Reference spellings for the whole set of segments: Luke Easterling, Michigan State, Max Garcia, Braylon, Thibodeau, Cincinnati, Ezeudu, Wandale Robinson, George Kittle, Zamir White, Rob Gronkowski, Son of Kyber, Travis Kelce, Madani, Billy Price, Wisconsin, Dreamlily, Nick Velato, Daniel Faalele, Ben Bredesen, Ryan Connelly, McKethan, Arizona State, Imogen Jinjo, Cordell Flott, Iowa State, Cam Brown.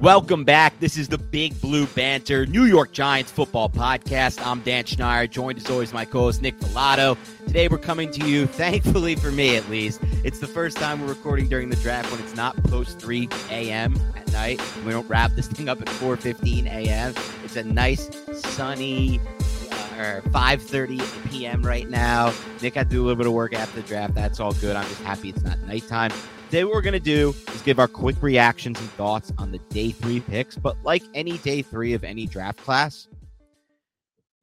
Welcome back. This is the Big Blue Banter, New York Giants football podcast. I'm Dan Schneier, joined as always my co-host Nick Velato. Today we're coming to you, thankfully for me at least, it's the first time we're recording during the draft when it's not post 3 a.m. at night. We don't wrap this thing up at 4:15 a.m. It's a nice sunny 5:30 p.m. right now. Nick had to do a little bit of work after the draft. That's all good. I'm just happy it's not nighttime. Today what we're going to do is give our quick reactions and thoughts on the day three picks. But like any day three of any draft class,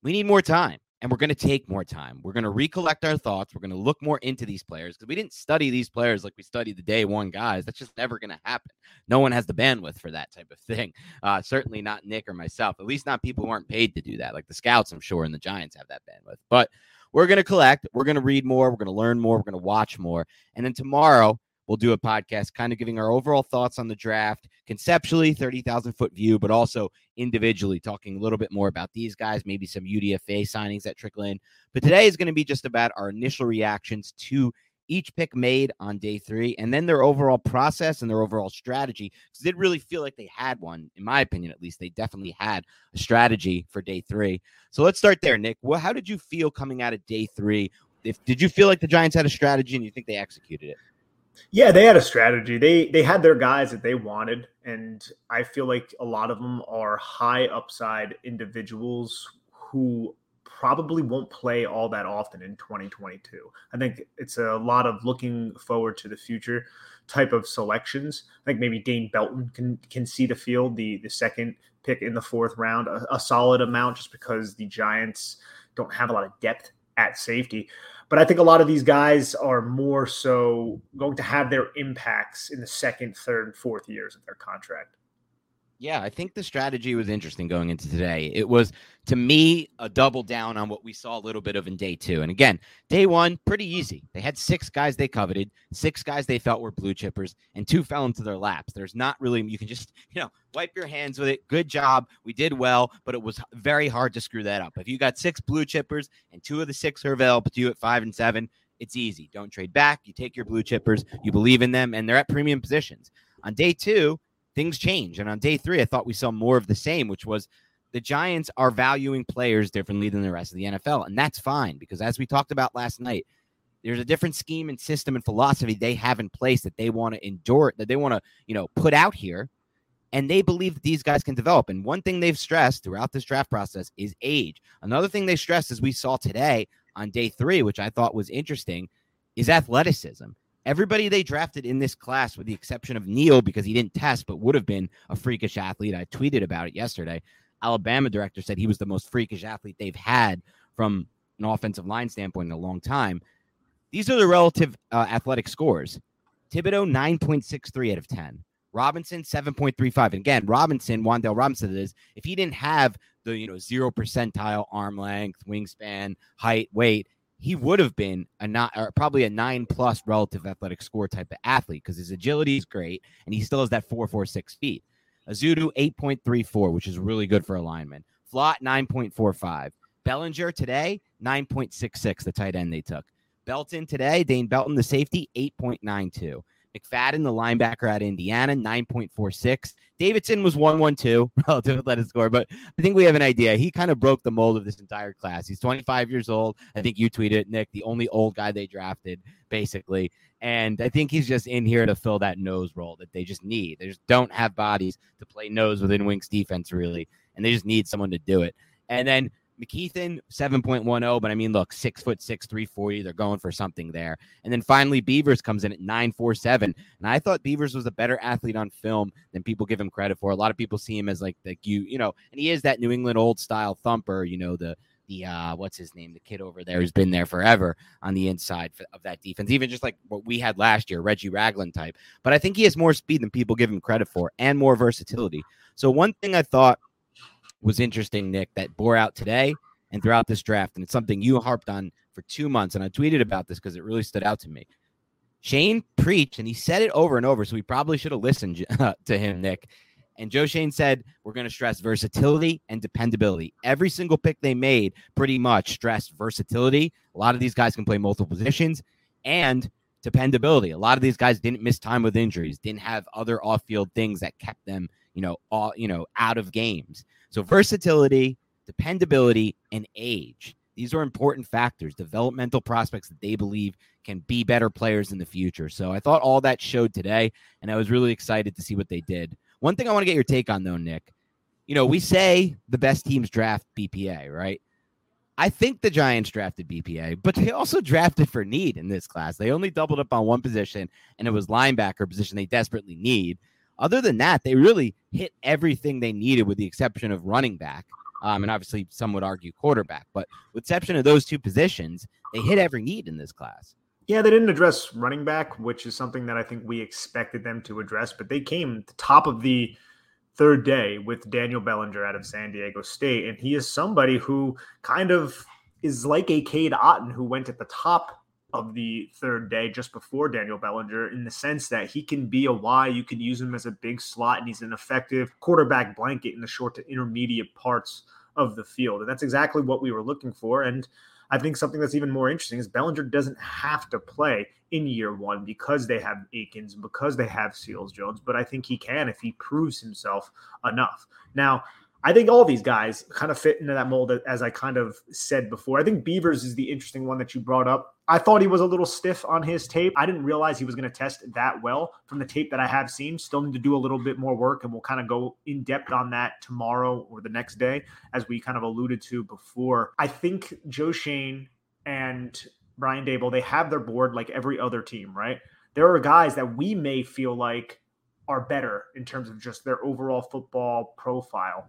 we need more time, and we're going to take more time. We're going to recollect our thoughts. We're going to look more into these players because we didn't study these players like we studied the day one guys. That's just never going to happen. No one has the bandwidth for that type of thing. Certainly not Nick or myself, at least not people who aren't paid to do that. Like the scouts, I'm sure, and the Giants have that bandwidth. But we're going to collect. We're going to read more. We're going to learn more. We're going to watch more. And then tomorrow, we'll do a podcast kind of giving our overall thoughts on the draft, conceptually, 30,000-foot view, but also individually talking a little bit more about these guys, maybe some UDFA signings that trickle in. But today is going to be just about our initial reactions to each pick made on day three and then their overall process and their overall strategy. Because it did really feel like they had one, in my opinion, at least. They definitely had a strategy for day three. So let's start there, Nick. Well, how did you feel coming out of day three? Did you feel like the Giants had a strategy and you think they executed it? Yeah, they had a strategy. They had their guys that they wanted, and I feel like a lot of them are high upside individuals who probably won't play all that often in 2022. I think it's a lot of looking forward to the future type of selections. I think maybe Dane Belton can see the field, the second pick in the fourth round, a solid amount just because the Giants don't have a lot of depth at safety. But I think a lot of these guys are more so going to have their impacts in the second, third, and fourth years of their contract. Yeah, I think the strategy was interesting going into today. It was, to me, a double down on what we saw a little bit of in day two. And again, day one, pretty easy. They had 6 guys they coveted, 6 guys they felt were blue chippers, and 2 fell into their laps. There's not really, you can just, wipe your hands with it. Good job. We did well, but it was very hard to screw that up. If you got 6 blue chippers and 2 of the 6 are available to you at 5 and 7, it's easy. Don't trade back. You take your blue chippers. You believe in them, and they're at premium positions. On day two, things change. And on day three, I thought we saw more of the same, which was the Giants are valuing players differently than the rest of the NFL. And that's fine because as we talked about last night, there's a different scheme and system and philosophy they have in place that they want to endure, that they want to, put out here. And they believe that these guys can develop. And one thing they've stressed throughout this draft process is age. Another thing they stressed, as we saw today on day three, which I thought was interesting, is athleticism. Everybody they drafted in this class, with the exception of Neal, because he didn't test, but would have been a freakish athlete. I tweeted about it yesterday. Alabama director said he was the most freakish athlete they've had from an offensive line standpoint in a long time. These are the relative athletic scores. Thibodeau, 9.63 out of 10. Robinson, 7.35. And again, Robinson, Wandale Robinson, if he didn't have the, zero percentile arm length, wingspan, height, weight, he would have been probably a 9+ relative athletic score type of athlete because his agility is great and he still has that 4.46 feet. Ezeudu, 8.34, which is really good for a lineman. Flott, 9.45. Bellinger today, 9.66, the tight end they took. Belton today, Dane Belton, the safety, 8.92. McFadden, the linebacker at Indiana, 9.46. Davidson was 112 relative athletic score, but I think we have an idea. He kind of broke the mold of this entire class. He's 25 years old. I think you tweeted, Nick, the only old guy they drafted, basically. And I think he's just in here to fill that nose role that they just need. They just don't have bodies to play nose within Wink's defense, really, and they just need someone to do it. And then McKethan, 7.10, but I mean, look, 6'6", 340. They're going for something there. And then finally, Beavers comes in at 9.47. And I thought Beavers was a better athlete on film than people give him credit for. A lot of people see him as like and he is that New England old style thumper, what's his name? The kid over there who's been there forever on the inside of that defense, even just like what we had last year, Reggie Ragland type. But I think he has more speed than people give him credit for and more versatility. So one thing I thought was interesting, Nick, that bore out today and throughout this draft. And it's something you harped on for 2 months. And I tweeted about this because it really stood out to me. Shane preached, and he said it over and over, so we probably should have listened to him, Nick. And Joe Schoen said, we're going to stress versatility and dependability. Every single pick they made pretty much stressed versatility. A lot of these guys can play multiple positions, and dependability. A lot of these guys didn't miss time with injuries, didn't have other off-field things that kept them, out of games. So versatility, dependability, and age. These are important factors, developmental prospects that they believe can be better players in the future. So I thought all that showed today, and I was really excited to see what they did. One thing I want to get your take on, though, Nick, we say the best teams draft BPA, right? I think the Giants drafted BPA, but they also drafted for need in this class. They only doubled up on one position, and it was linebacker position they desperately need. Other than that, they really hit everything they needed with the exception of running back. And obviously some would argue quarterback, but with exception of those two positions, they hit every need in this class. Yeah, they didn't address running back, which is something that I think we expected them to address, but they came at the top of the third day with Daniel Bellinger out of San Diego State. And he is somebody who kind of is like a Cade Otton who went at the top of the third day just before Daniel Bellinger, in the sense that he can be a Y, you can use him as a big slot, and he's an effective quarterback blanket in the short to intermediate parts of the field. And that's exactly what we were looking for. And I think something that's even more interesting is Bellinger doesn't have to play in year one because they have Akins, because they have Seals Jones, but I think he can if he proves himself enough. Now, I think all these guys kind of fit into that mold, as I kind of said before. I think Beavers is the interesting one that you brought up. I thought he was a little stiff on his tape. I didn't realize he was going to test that well from the tape that I have seen. Still need to do a little bit more work, and we'll kind of go in depth on that tomorrow or the next day, as we kind of alluded to before. I think Joe Schoen and Brian Daboll, they have their board like every other team, right? There are guys that we may feel like are better in terms of just their overall football profile.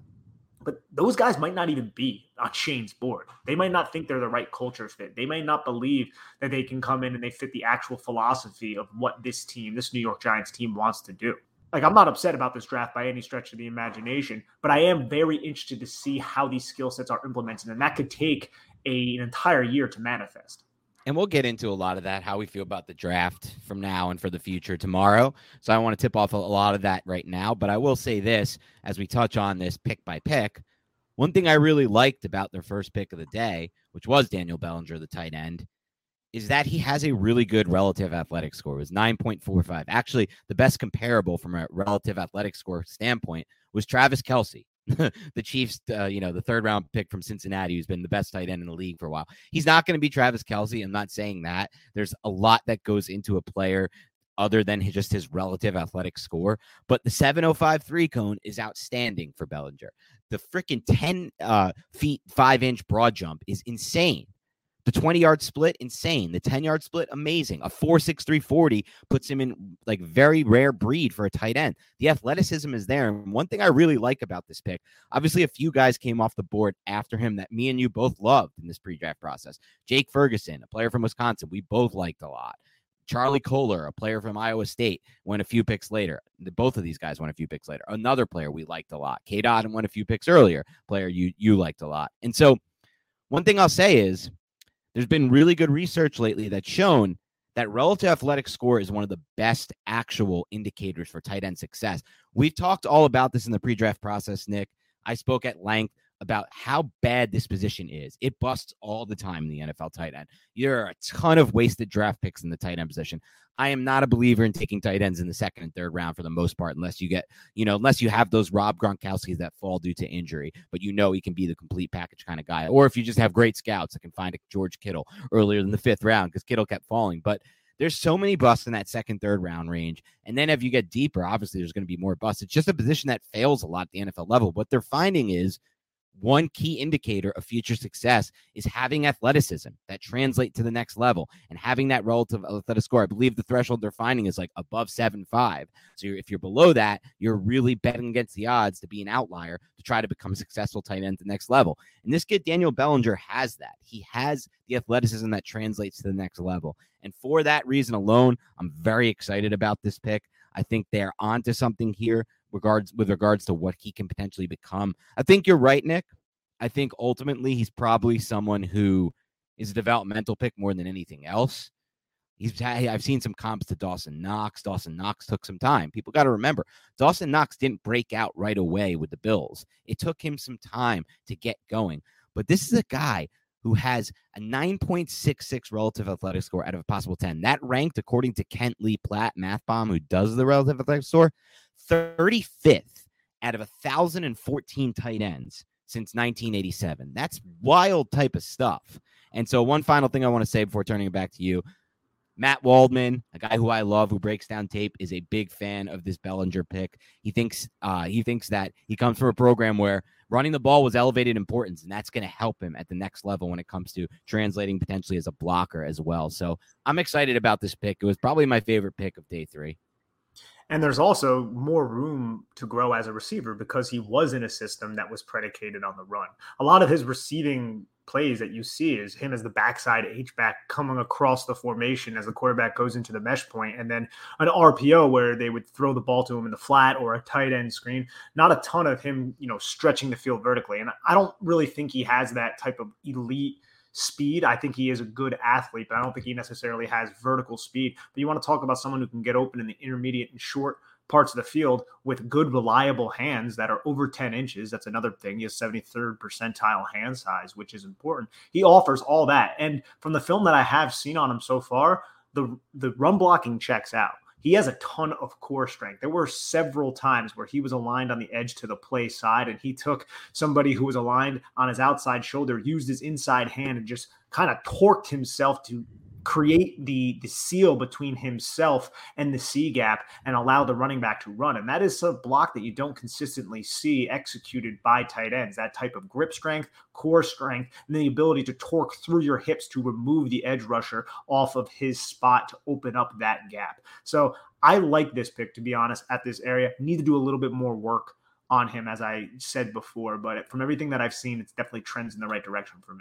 But those guys might not even be on Shane's board. They might not think they're the right culture fit. They might not believe that they can come in and they fit the actual philosophy of what this team, this New York Giants team, wants to do. Like, I'm not upset about this draft by any stretch of the imagination, but I am very interested to see how these skill sets are implemented. And that could take an entire year to manifest. And we'll get into a lot of that, how we feel about the draft from now and for the future tomorrow. So I want to tip off a lot of that right now. But I will say this, as we touch on this pick by pick, one thing I really liked about their first pick of the day, which was Daniel Bellinger, the tight end, is that he has a really good relative athletic score. It was 9.45. Actually, the best comparable from a relative athletic score standpoint was Travis Kelce, the Chiefs, the third round pick from Cincinnati, who's been the best tight end in the league for a while. He's not going to be Travis Kelce. I'm not saying that. There's a lot that goes into a player other than just his relative athletic score. But the 7.05 3-cone is outstanding for Bellinger. The freaking 10 feet, 5-inch broad jump is insane. The 20-yard split, insane. The 10-yard split, amazing. A 4.6 340 puts him in like very rare breed for a tight end. The athleticism is there. And one thing I really like about this pick, obviously a few guys came off the board after him that me and you both loved in this pre-draft process. Jake Ferguson, a player from Wisconsin, we both liked a lot. Charlie Kolar, a player from Iowa State, went a few picks later. Both of these guys went a few picks later. Another player we liked a lot. K. Dodd went a few picks earlier, player you liked a lot. And so one thing I'll say is there's been really good research lately that's shown that relative athletic score is one of the best actual indicators for tight end success. We've talked all about this in the pre-draft process, Nick. I spoke at length about how bad this position is. It busts all the time in the NFL tight end. There are a ton of wasted draft picks in the tight end position. I am not a believer in taking tight ends in the second and third round for the most part, unless you have those Rob Gronkowskis that fall due to injury, but he can be the complete package kind of guy. Or if you just have great scouts that can find a George Kittle earlier than the fifth round because Kittle kept falling. But there's so many busts in that second, third round range. And then if you get deeper, obviously there's going to be more busts. It's just a position that fails a lot at the NFL level. What they're finding is one key indicator of future success is having athleticism that translate to the next level and having that relative athletic score. I believe the threshold they're finding is like above 7.5. So if you're below that, you're really betting against the odds to be an outlier to try to become a successful tight end at the next level. And this kid, Daniel Bellinger, has that. He has the athleticism that translates to the next level. And for that reason alone, I'm very excited about this pick. I think they're onto something here. With regards to what he can potentially become. I think you're right, Nick. I think ultimately he's probably someone who is a developmental pick more than anything else. I've seen some comps to Dawson Knox. Dawson Knox took some time. People got to remember, Dawson Knox didn't break out right away with the Bills. It took him some time to get going. But this is a guy who has a 9.66 relative athletic score out of a possible 10. That ranked, according to Kent Lee Platt, math bomb, who does the relative athletic score, 35th out of 1,014 tight ends since 1987. That's wild type of stuff. And so one final thing I want to say before turning it back to you, Matt Waldman, a guy who I love, who breaks down tape, is a big fan of this Bellinger pick. He thinks that he comes from a program where running the ball was elevated importance, and that's going to help him at the next level when it comes to translating potentially as a blocker as well. So I'm excited about this pick. It was probably my favorite pick of day three. And there's also more room to grow as a receiver because he was in a system that was predicated on the run. A lot of his receiving plays that you see is him as the backside H-back coming across the formation as the quarterback goes into the mesh point, and then an RPO where they would throw the ball to him in the flat or a tight end screen. Not a ton of him, stretching the field vertically. And I don't really think he has that type of elite speed. I think he is a good athlete, but I don't think he necessarily has vertical speed. But you want to talk about someone who can get open in the intermediate and short parts of the field with good, reliable hands that are over 10 inches. That's another thing. He has 73rd percentile hand size, which is important. He offers all that. And from the film that I have seen on him so far, the run blocking checks out. He has a ton of core strength. There were several times where he was aligned on the edge to the play side, and he took somebody who was aligned on his outside shoulder, used his inside hand, and just kind of torqued himself to create the seal between himself and the C gap and allow the running back to run. And that is a block that you don't consistently see executed by tight ends, that type of grip strength, core strength, and the ability to torque through your hips to remove the edge rusher off of his spot to open up that gap. So I like this pick, to be honest, at this area. Need to do a little bit more work on him, as I said before, but from everything that I've seen, it's definitely trends in the right direction for me.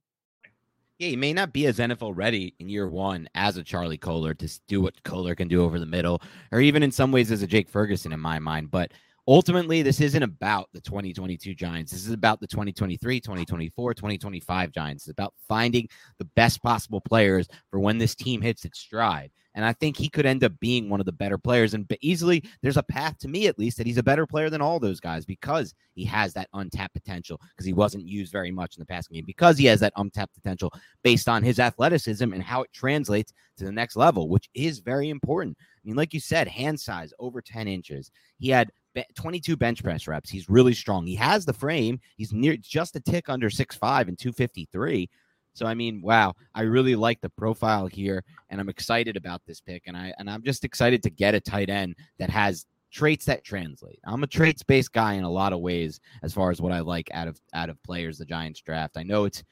Yeah, he may not be as NFL ready in year one as a Charlie Kolar to do what Kolar can do over the middle, or even in some ways as a Jake Ferguson in my mind. But ultimately, this isn't about the 2022 Giants. This is about the 2023, 2024, 2025 Giants. It's about finding the best possible players for when this team hits its stride. And I think he could end up being one of the better players. And easily, there's a path to me, at least, that he's a better player than all those guys because he has that untapped potential, because he wasn't used very much in the past game, because he has that untapped potential based on his athleticism and how it translates to the next level, which is very important. I mean, like you said, hand size over 10 inches. He had 22 bench press reps. He's really strong. He has the frame. He's near just a tick under 6'5" and 253. So, I mean, wow, I really like the profile here, and I'm excited about this pick, and I'm just excited to get a tight end that has traits that translate. I'm a traits-based guy in a lot of ways as far as what I like out of players the Giants draft. I know it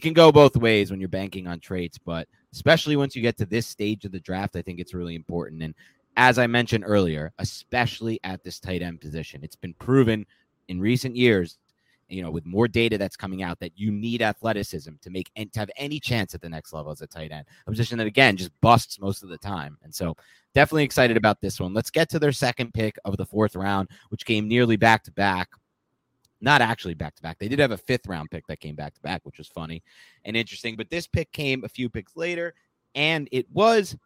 can go both ways when you're banking on traits, but especially once you get to this stage of the draft, I think it's really important. And as I mentioned earlier, especially at this tight end position, it's been proven in recent years, you know, with more data that's coming out, that you need athleticism to have any chance at the next level as a tight end, a position that, again, just busts most of the time. And so definitely excited about this one. Let's get to their second pick of the fourth round, which came nearly back-to-back. Not actually back-to-back. They did have a fifth-round pick that came back-to-back, which was funny and interesting. But this pick came a few picks later, and it was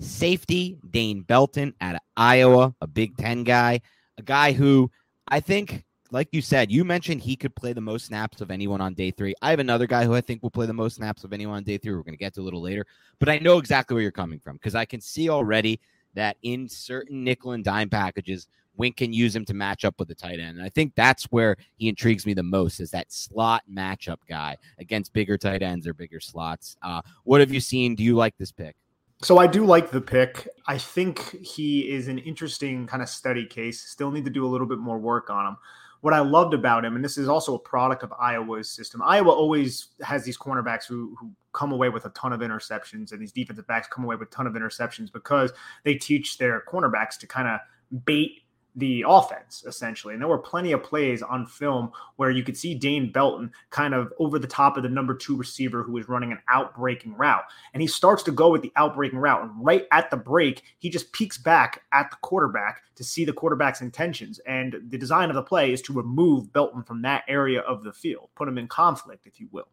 safety Dane Belton out of Iowa, a Big Ten guy, a guy who I think, like you said, you mentioned he could play the most snaps of anyone on day three. I have another guy who I think will play the most snaps of anyone on day three. We're going to get to a little later, but I know exactly where you're coming from, because I can see already that in certain nickel and dime packages, Wink can use him to match up with the tight end. And I think that's where he intrigues me the most, is that slot matchup guy against bigger tight ends or bigger slots. What have you seen? Do you like this pick? So I do like the pick. I think he is an interesting kind of study case. Still need to do a little bit more work on him. What I loved about him, and this is also a product of Iowa's system, Iowa always has these cornerbacks who come away with a ton of interceptions, and these defensive backs come away with a ton of interceptions because they teach their cornerbacks to kind of bait the offense, essentially. And there were plenty of plays on film where you could see Dane Belton kind of over the top of the number 2 receiver who was running an out-breaking route. And he starts to go with the out-breaking route. And right at the break, he just peeks back at the quarterback to see the quarterback's intentions. And the design of the play is to remove Belton from that area of the field, put him in conflict, if you will.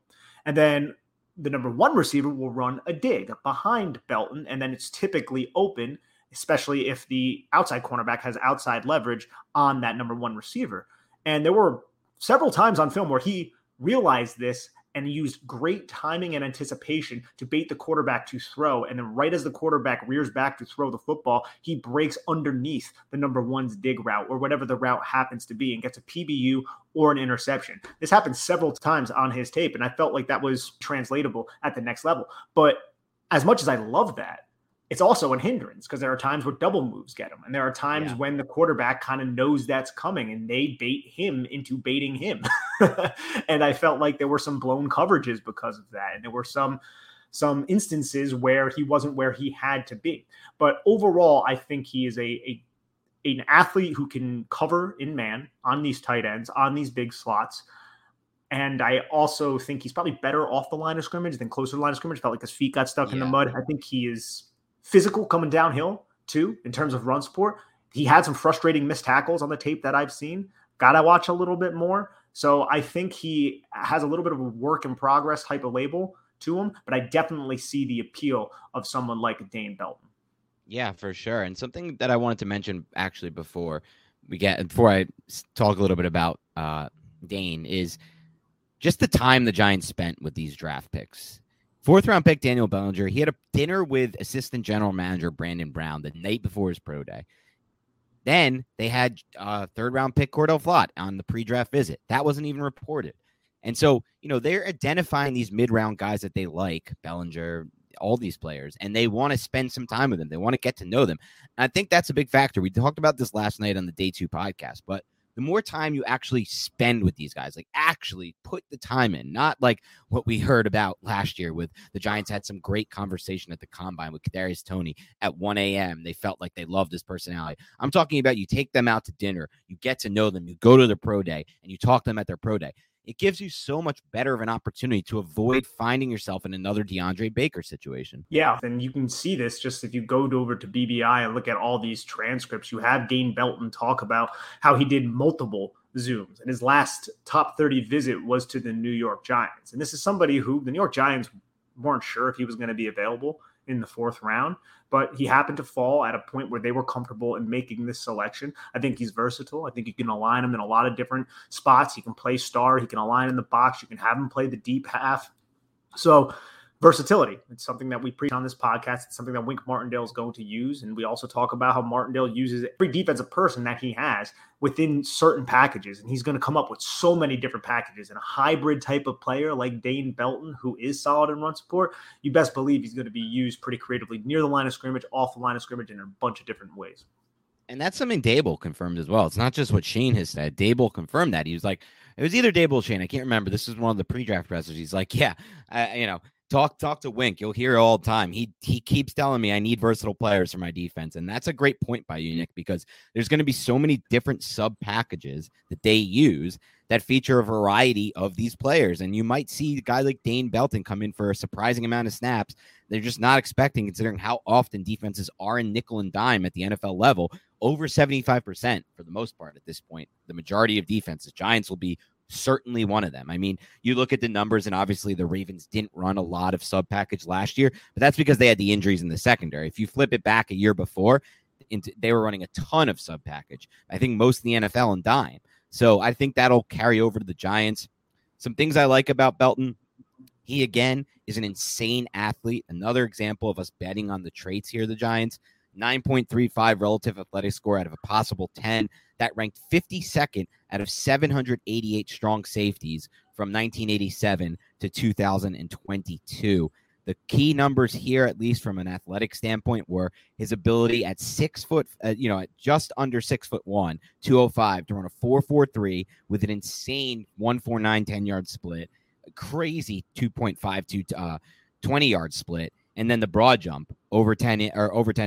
And then the number 1 receiver will run a dig behind Belton, and then it's typically open, especially if the outside cornerback has outside leverage on that number 1 receiver. And there were several times on film where he realized this and used great timing and anticipation to bait the quarterback to throw. And then right as the quarterback rears back to throw the football, he breaks underneath the number 1's dig route or whatever the route happens to be and gets a PBU or an interception. This happened several times on his tape, and I felt like that was translatable at the next level. But as much as I love that, it's also a hindrance, because there are times where double moves get him. And there are times when the quarterback kind of knows that's coming and they bait him into baiting him. And I felt like there were some blown coverages because of that. And there were some instances where he wasn't where he had to be. But overall, I think he is an athlete who can cover in man on these tight ends, on these big slots. And I also think he's probably better off the line of scrimmage than closer to the line of scrimmage. Felt like his feet got stuck in the mud. I think he is physical coming downhill, too, in terms of run support. He had some frustrating missed tackles on the tape that I've seen. Got to watch a little bit more. So I think he has a little bit of a work in progress type of label to him, but I definitely see the appeal of someone like Dane Belton. Yeah, for sure. And something that I wanted to mention actually before I talk a little bit about Dane is just the time the Giants spent with these draft picks. Fourth round pick, Daniel Bellinger. He had a dinner with assistant general manager Brandon Brown the night before his pro day. Then they had third round pick Cordell Flott on the pre-draft visit. That wasn't even reported. And so, you know, they're identifying these mid-round guys that they like, Bellinger, all these players, and they want to spend some time with them. They want to get to know them. And I think that's a big factor. We talked about this last night on the Day 2 podcast, but the more time you actually spend with these guys, like actually put the time in, not like what we heard about last year with the Giants had some great conversation at the combine with Kadarius Toney at 1 a.m. They felt like they loved his personality. I'm talking about you take them out to dinner, you get to know them, you go to their pro day, and you talk to them at their pro day. It gives you so much better of an opportunity to avoid finding yourself in another DeAndre Baker situation. Yeah, and you can see this just if you go over to BBI and look at all these transcripts. You have Dane Belton talk about how he did multiple Zooms, and his last top 30 visit was to the New York Giants. And this is somebody who the New York Giants weren't sure if he was going to be available in the fourth round, but he happened to fall at a point where they were comfortable in making this selection. I think he's versatile. I think you can align him in a lot of different spots. He can play star. He can align in the box. You can have him play the deep half. So versatility, it's something that we preach on this podcast. It's something that Wink Martindale is going to use. And we also talk about how Martindale uses every defensive person that he has within certain packages. And he's going to come up with so many different packages. And a hybrid type of player like Dane Belton, who is solid in run support, you best believe he's going to be used pretty creatively near the line of scrimmage, off the line of scrimmage, in a bunch of different ways. And that's something Daboll confirmed as well. It's not just what Shane has said. Daboll confirmed that. He was like, it was either Daboll or Shane. I can't remember. This is one of the pre-draft pressers. He's like, yeah, Talk to Wink. You'll hear it all the time. He keeps telling me I need versatile players for my defense. And that's a great point by you, Nick, because there's going to be so many different sub packages that they use that feature a variety of these players. And you might see a guy like Dane Belton come in for a surprising amount of snaps. They're just not expecting, considering how often defenses are in nickel and dime at the NFL level, over 75% for the most part at this point. The majority of defenses, Giants will be certainly one of them. I mean, you look at the numbers, and obviously the Ravens didn't run a lot of sub package last year, but that's because they had the injuries in the secondary. If you flip it back a year before, they were running a ton of sub package. I think most of the NFL in dime. So I think that'll carry over to the Giants. Some things I like about Belton. He, again, is an insane athlete. Another example of us betting on the traits here, the Giants. 9.35 relative athletic score out of a possible 10. That ranked 52nd out of 788 strong safeties from 1987 to 2022. The key numbers here, at least from an athletic standpoint, were his ability at 6 foot, at just under 6'1", 205, to run a 4.43 with an insane 1.49 10-yard split, a crazy 2.52 20-yard split. And then the broad jump, over 10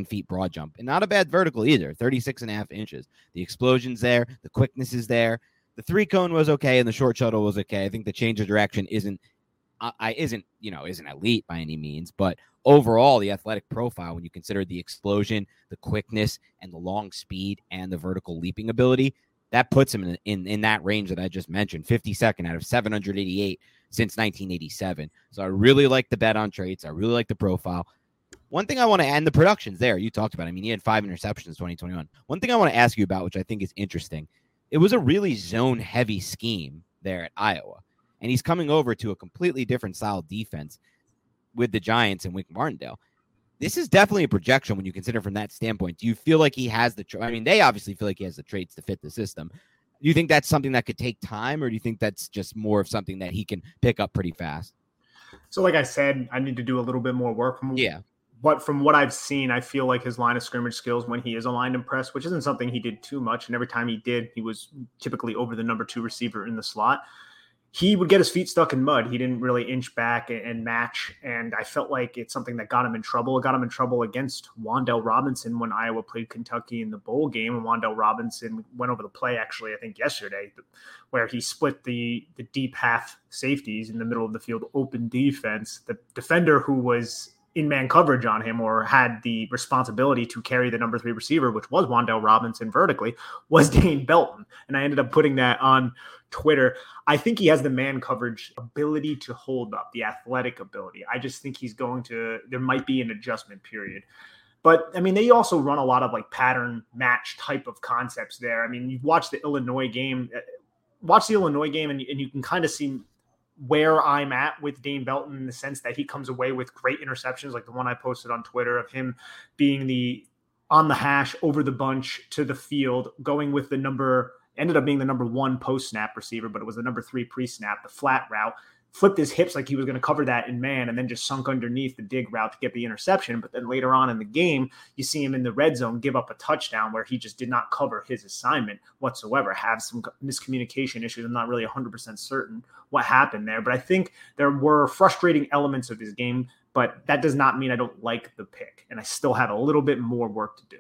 feet broad jump. And not a bad vertical either, 36.5 inches. The explosion's there. The quickness is there. The three-cone was okay, and the short shuttle was okay. I think the change of direction isn't elite by any means. But overall, the athletic profile, when you consider the explosion, the quickness, and the long speed, and the vertical leaping ability, that puts him in that range that I just mentioned, 52nd out of 788 since 1987. So I really like the bet on traits. I really like the profile. One thing I want to add, the production's there. You talked about it. I mean, he had 5 interceptions in 2021. One thing I want to ask you about, which I think is interesting, it was a really zone-heavy scheme there at Iowa, and he's coming over to a completely different style defense with the Giants and Wink Martindale. This is definitely a projection when you consider from that standpoint. Do you feel like he has the they obviously feel like he has the traits to fit the system. Do you think that's something that could take time, or do you think that's just more of something that he can pick up pretty fast? So like I said, I need to do a little bit more work. But from what I've seen, I feel like his line of scrimmage skills when he is aligned and pressed, which isn't something he did too much, and every time he did, he was typically over the number 2 receiver in the slot. He would get his feet stuck in mud. He didn't really inch back and match. And I felt like it's something that got him in trouble. It got him in trouble against Wandale Robinson when Iowa played Kentucky in the bowl game. And Wandale Robinson went over the play, actually, I think yesterday, where he split the deep half safeties in the middle of the field, open defense. The defender who was in man coverage on him, or had the responsibility to carry the number 3 receiver, which was Wandale Robinson vertically, was Dane Belton. And I ended up putting that on Twitter. I think he has the man coverage ability to hold up, the athletic ability. I just think there might be an adjustment period. But, I mean, they also run a lot of, like, pattern match type of concepts there. I mean, you watch the Illinois game, and you can kind of see where I'm at with Dane Belton in the sense that he comes away with great interceptions, like the one I posted on Twitter of him being the on the hash, over the bunch, to the field, going with the number – ended up being the number one post-snap receiver, but it was the number three pre-snap, the flat route. Flipped his hips like he was going to cover that in man, and then just sunk underneath the dig route to get the interception. But then later on in the game, you see him in the red zone give up a touchdown where he just did not cover his assignment whatsoever, have some miscommunication issues. I'm not really 100% certain what happened there, but I think there were frustrating elements of his game, but that does not mean I don't like the pick, and I still have a little bit more work to do.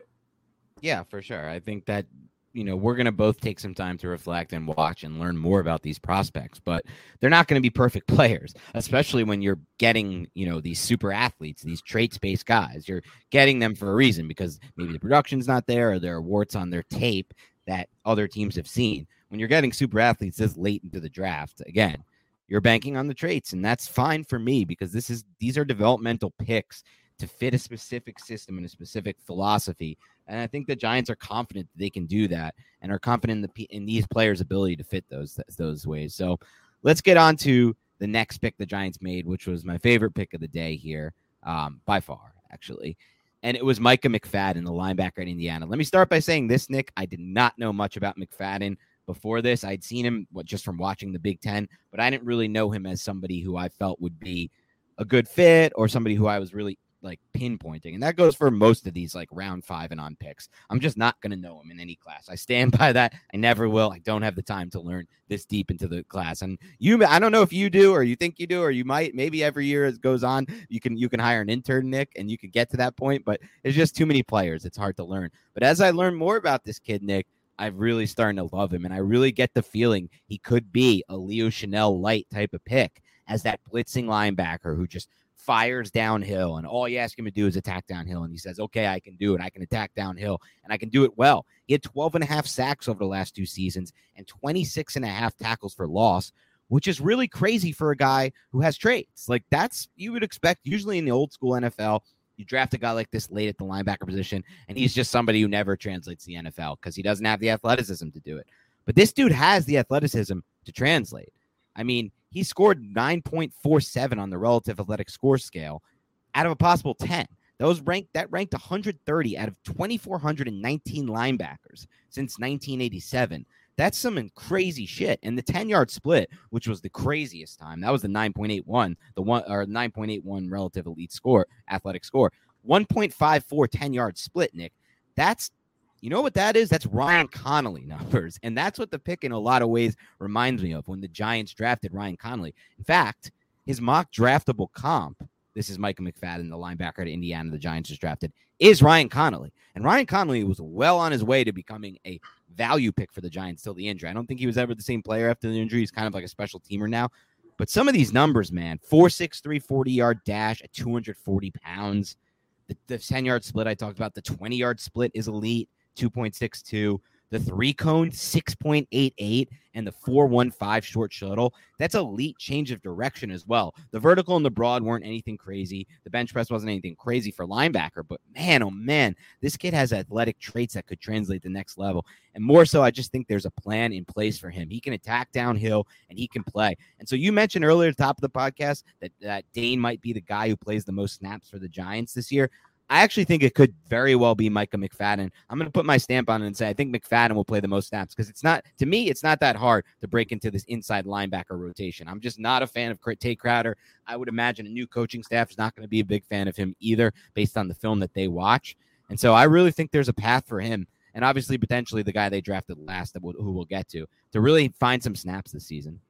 Yeah, for sure. I think that, you know, we're going to both take some time to reflect and watch and learn more about these prospects, but they're not going to be perfect players, especially when you're getting, you know, these super athletes, these traits-based guys. You're getting them for a reason because maybe the production's not there or there are warts on their tape that other teams have seen. When you're getting super athletes this late into the draft, again, you're banking on the traits, and that's fine for me because these are developmental picks to fit a specific system and a specific philosophy. And I think the Giants are confident that they can do that and are confident in these players' ability to fit those ways. So let's get on to the next pick the Giants made, which was my favorite pick of the day here, by far, actually. And it was Micah McFadden, the linebacker at Indiana. Let me start by saying this, Nick. I did not know much about McFadden before this. I'd seen him just from watching the Big Ten, but I didn't really know him as somebody who I felt would be a good fit or somebody who I was really like pinpointing. And that goes for most of these like round 5 and on picks. I'm just not going to know him in any class. I stand by that. I never will. I don't have the time to learn this deep into the class. And you, I don't know if you do, or you think you do, or you might, maybe every year as goes on, you can hire an intern, Nick, and you can get to that point, but it's just too many players. It's hard to learn. But as I learn more about this kid, Nick, I've really started to love him. And I really get the feeling he could be a Leo Chenal light type of pick as that blitzing linebacker who just fires downhill, and all you ask him to do is attack downhill, and he says, okay, I can do it. I can attack downhill, and I can do it well. He had 12 and a half sacks over the last two seasons and 26 and a half tackles for loss, which is really crazy for a guy who has traits. Like, that's, you would expect, usually in the old school NFL, you draft a guy like this late at the linebacker position, and he's just somebody who never translates to the NFL because he doesn't have the athleticism to do it. But this dude has the athleticism to translate. I mean, he scored 9.47 on the relative athletic score scale out of a possible 10. That ranked 130 out of 2,419 linebackers since 1987. That's some crazy shit. And the 10-yard split, which was the craziest time, that was the 9.81, the one or 9.81 relative elite score, athletic score. 1.54 10-yard split, Nick. That's, you know what that is? That's Ryan Connelly numbers. And that's what the pick in a lot of ways reminds me of when the Giants drafted Ryan Connelly. In fact, his mock draftable comp, this is Micah McFadden, the linebacker at Indiana the Giants just drafted, is Ryan Connelly. And Ryan Connelly was well on his way to becoming a value pick for the Giants till the injury. I don't think he was ever the same player after the injury. He's kind of like a special teamer now. But some of these numbers, man, 4.63 40-yard dash at 240 pounds. The 10-yard split I talked about, the 20-yard split is elite. 2.62, the 3-cone 6.88, and the 4.15 short shuttle. That's elite change of direction as well. The vertical and the broad weren't anything crazy. The bench press wasn't anything crazy for linebacker, but man, oh man, this kid has athletic traits that could translate to the next level. And more so, I just think there's a plan in place for him. He can attack downhill and he can play. And so you mentioned earlier at the top of the podcast that Dane might be the guy who plays the most snaps for the Giants this year. I actually think it could very well be Micah McFadden. I'm going to put my stamp on it and say I think McFadden will play the most snaps because it's not that hard to break into this inside linebacker rotation. I'm just not a fan of Tate Crowder. I would imagine a new coaching staff is not going to be a big fan of him either based on the film that they watch. And so I really think there's a path for him and obviously potentially the guy they drafted last who we'll get to really find some snaps this season.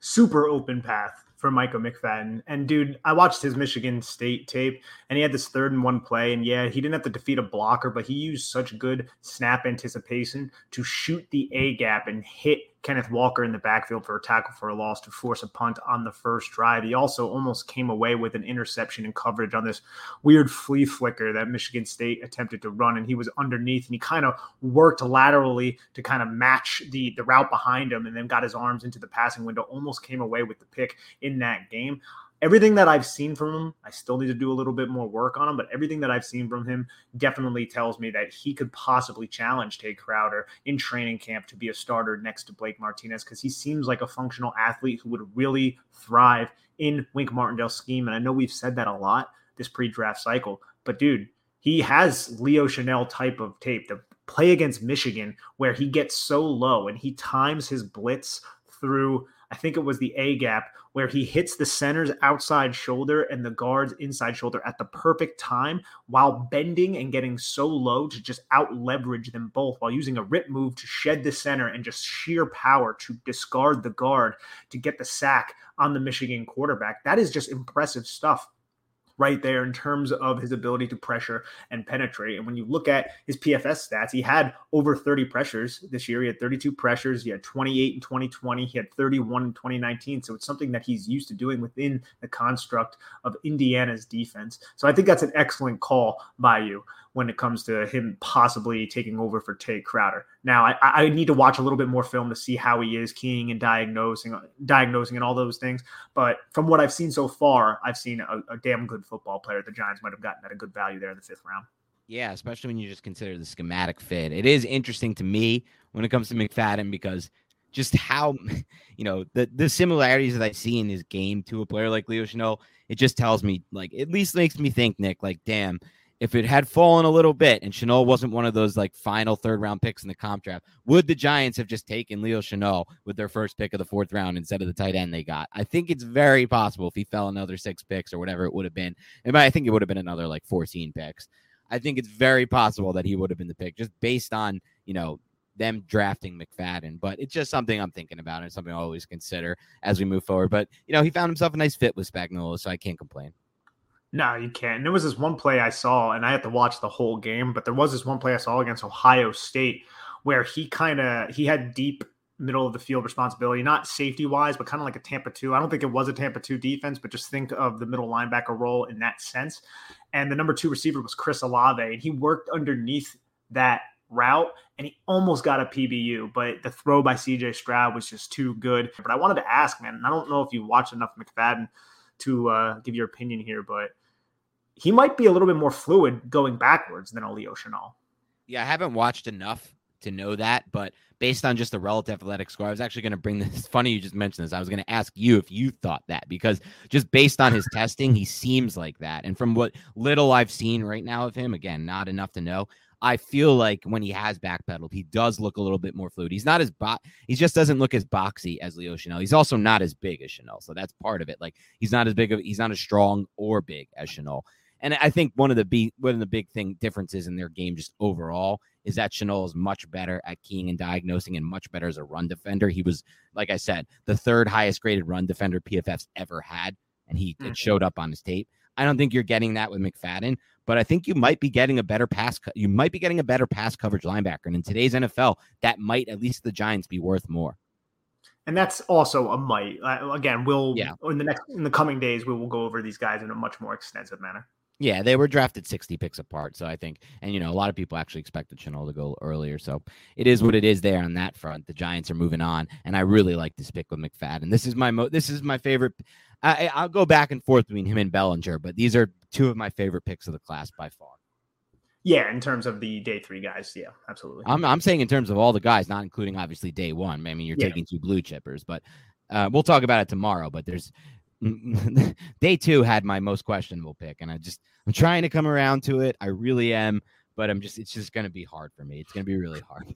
Super open path for Micah McFadden. And dude, I watched his Michigan State tape and he had this 3rd and 1 play. And yeah, he didn't have to defeat a blocker, but he used such good snap anticipation to shoot the A gap and hit Kenneth Walker in the backfield for a tackle for a loss to force a punt on the first drive. He also almost came away with an interception in coverage on this weird flea flicker that Michigan State attempted to run, and he was underneath, and he kind of worked laterally to kind of match the route behind him and then got his arms into the passing window, almost came away with the pick in that game. Everything that I've seen from him, I still need to do a little bit more work on him, but everything that I've seen from him definitely tells me that he could possibly challenge Tate Crowder in training camp to be a starter next to Blake Martinez, because he seems like a functional athlete who would really thrive in Wink Martindale's scheme. And I know we've said that a lot this pre-draft cycle, but dude, he has Leo Chenal type of tape. The play against Michigan where he gets so low and he times his blitz through, I think it was the A gap, where he hits the center's outside shoulder and the guard's inside shoulder at the perfect time while bending and getting so low to just out leverage them both while using a rip move to shed the center and just sheer power to discard the guard to get the sack on the Michigan quarterback. That is just impressive stuff right there in terms of his ability to pressure and penetrate. And when you look at his PFS stats, he had over 30 pressures this year. He had 32 pressures. He had 28 in 2020. He had 31 in 2019. So it's something that he's used to doing within the construct of Indiana's defense. So I think that's an excellent call by you when it comes to him possibly taking over for Tate Crowder. Now, I need to watch a little bit more film to see how he is keying and diagnosing and all those things. But from what I've seen so far, I've seen a damn good football player. The Giants might have gotten at a good value there in the fifth round. Yeah, especially when you just consider the schematic fit. It is interesting to me when it comes to McFadden because just how, you know, the similarities that I see in his game to a player like Leo Chenal, it just tells me, like, at least makes me think, Nick, like, damn, if it had fallen a little bit and Chenal wasn't one of those like final third round picks in the comp draft, would the Giants have just taken Leo Chenal with their first pick of the fourth round instead of the tight end they got? I think it's very possible if he fell another 6 picks or whatever it would have been. And I think it would have been another like 14 picks. I think it's very possible that he would have been the pick just based on, you know, them drafting McFadden, but it's just something I'm thinking about and something I always consider as we move forward. But, you know, he found himself a nice fit with Spagnuolo, so I can't complain. No, you can't. And there was this one play I saw, and I had to watch the whole game, but there was this one play I saw against Ohio State where he had deep middle of the field responsibility, not safety wise, but kind of like a Tampa 2. I don't think it was a Tampa 2 defense, but just think of the middle linebacker role in that sense. And the number 2 receiver was Chris Olave, and he worked underneath that route, and he almost got a PBU, but the throw by CJ Stroud was just too good. But I wanted to ask, man, and I don't know if you watched enough McFadden to give your opinion here, but he might be a little bit more fluid going backwards than a Leo Chenal. Yeah, I haven't watched enough to know that, but based on just the relative athletic score, I was actually going to bring this. Funny you just mentioned this. I was going to ask you if you thought that, because just based on his testing, he seems like that. And from what little I've seen right now of him, again, not enough to know, I feel like when he has backpedaled, he does look a little bit more fluid. He's not as he just doesn't look as boxy as Leo Chenal. He's also not as big as Chenal, so that's part of it. Like he's not as strong or big as Chenal. And I think one of the big thing differences in their game just overall is that Chenal is much better at keying and diagnosing and much better as a run defender. He was, like I said, the third highest graded run defender PFF's ever had, and it showed up on his tape. I don't think you're getting that with McFadden, but I think you might be getting a better pass. You might be getting a better pass coverage linebacker. And in today's NFL, that might, at least the Giants, be worth more. And that's also a might. Again, in the coming days, we will go over these guys in a much more extensive manner. Yeah, they were drafted 60 picks apart. So I think, and you know, a lot of people actually expected Chenal to go earlier. So it is what it is there on that front. The Giants are moving on, and I really like this pick with McFadden. This is my favorite. I'll go back and forth between him and Bellinger, but these are two of my favorite picks of the class by far. Yeah, in terms of the day 3 guys. Yeah, absolutely. I'm saying in terms of all the guys, not including obviously day 1. I mean, you're taking 2 blue chippers, but we'll talk about it tomorrow. But there's day 2 had my most questionable pick, and I'm trying to come around to it. I really am, but it's just going to be hard for me. It's going to be really hard.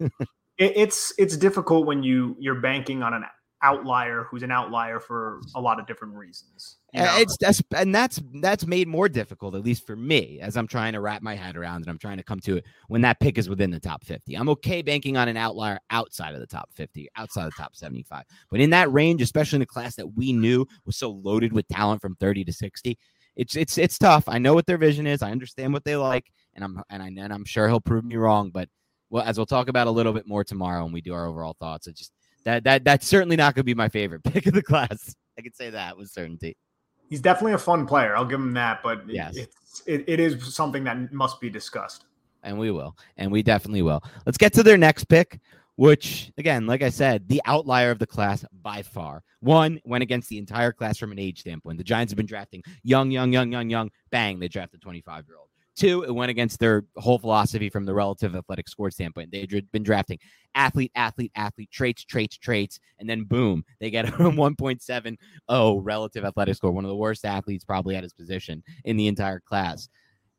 it's difficult when you're banking on an outlier who's an outlier for a lot of different reasons. That's made more difficult, at least for me, as I'm trying to wrap my head around and I'm trying to come to it when that pick is within the top 50. I'm okay banking on an outlier outside of the top 50, outside of the top 75. But in that range, especially in the class that we knew was so loaded with talent from 30 to 60, it's tough. I know what their vision is. I understand what they like, and I'm sure he'll prove me wrong. But well, as we'll talk about a little bit more tomorrow when we do our overall thoughts, it just that's certainly not going to be my favorite pick of the class. I can say that with certainty. He's definitely a fun player. I'll give him that, but yes. It is something that must be discussed. And we will. And we definitely will. Let's get to their next pick, which, again, like I said, the outlier of the class by far. One went against the entire class from an age standpoint. The Giants have been drafting young. Bang, they draft a 25-year-old. Two, it went against their whole philosophy from the relative athletic score standpoint. They had been drafting athlete, traits, and then boom, they get a 1.70 relative athletic score. One of the worst athletes probably at his position in the entire class.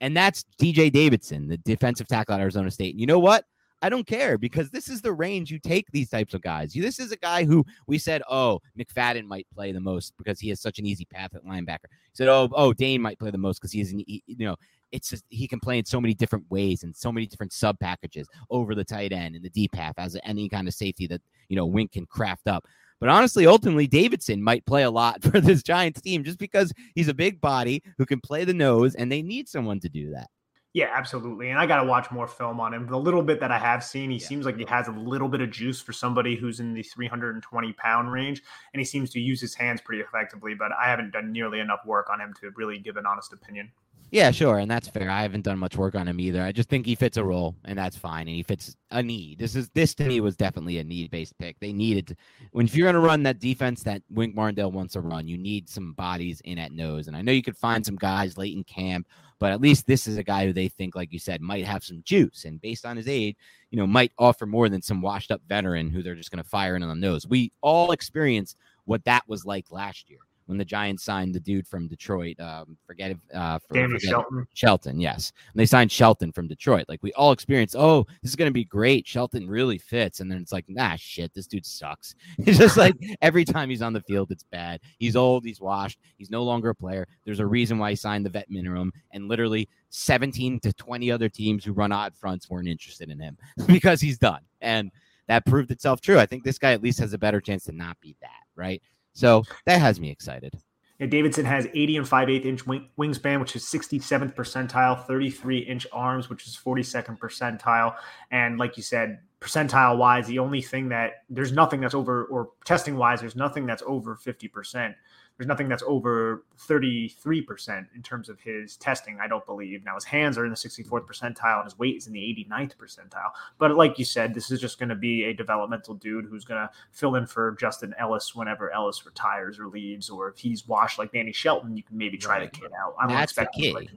And that's TJ Davidson, the defensive tackle at Arizona State. And you know what? I don't care, because this is the range you take these types of guys. This is a guy who we said, oh, McFadden might play the most because he has such an easy path at linebacker. He said, oh, Dane might play the most because it's just he can play in so many different ways and so many different sub packages over the tight end and the deep half as any kind of safety that, Wink can craft up. But honestly, ultimately, Davidson might play a lot for this Giants team just because he's a big body who can play the nose, and they need someone to do that. Yeah, absolutely. And I got to watch more film on him. The little bit that I have seen, he seems like he has a little bit of juice for somebody who's in the 320-pound range, and he seems to use his hands pretty effectively, but I haven't done nearly enough work on him to really give an honest opinion. Yeah, sure, and that's fair. I haven't done much work on him either. I just think he fits a role, and that's fine, and he fits a need. This to me was definitely a need-based pick. They needed to, if you're going to run that defense that Wink Martindale wants to run, you need some bodies in at nose, and I know you could find some guys late in camp, but at least this is a guy who they think, like you said, might have some juice. And based on his age, might offer more than some washed up veteran who they're just going to fire in on the nose. We all experienced what that was like last year when the Giants signed the dude from Detroit. Damian Shelton. Shelton, yes. And they signed Shelton from Detroit. Like, we all experienced, oh, this is going to be great. Shelton really fits. And then it's like, nah, shit, this dude sucks. It's just like every time he's on the field, it's bad. He's old. He's washed. He's no longer a player. There's a reason why he signed the vet minimum. And literally 17 to 20 other teams who run odd fronts weren't interested in him because he's done. And that proved itself true. I think this guy at least has a better chance to not be that, right? So that has me excited. Yeah, Davidson has 80 and 5/8 inch wingspan, which is 67th percentile, 33-inch arms, which is 42nd percentile. And like you said, percentile wise, the only thing that there's nothing that's over, or testing wise, there's nothing that's over 50%. There's nothing that's over 33% in terms of his testing, I don't believe. Now, his hands are in the 64th percentile and his weight is in the 89th percentile. But like you said, this is just going to be a developmental dude who's going to fill in for Justin Ellis whenever Ellis retires or leaves, or if he's washed like Danny Shelton, you can maybe try the kid out. I don't expect the kid.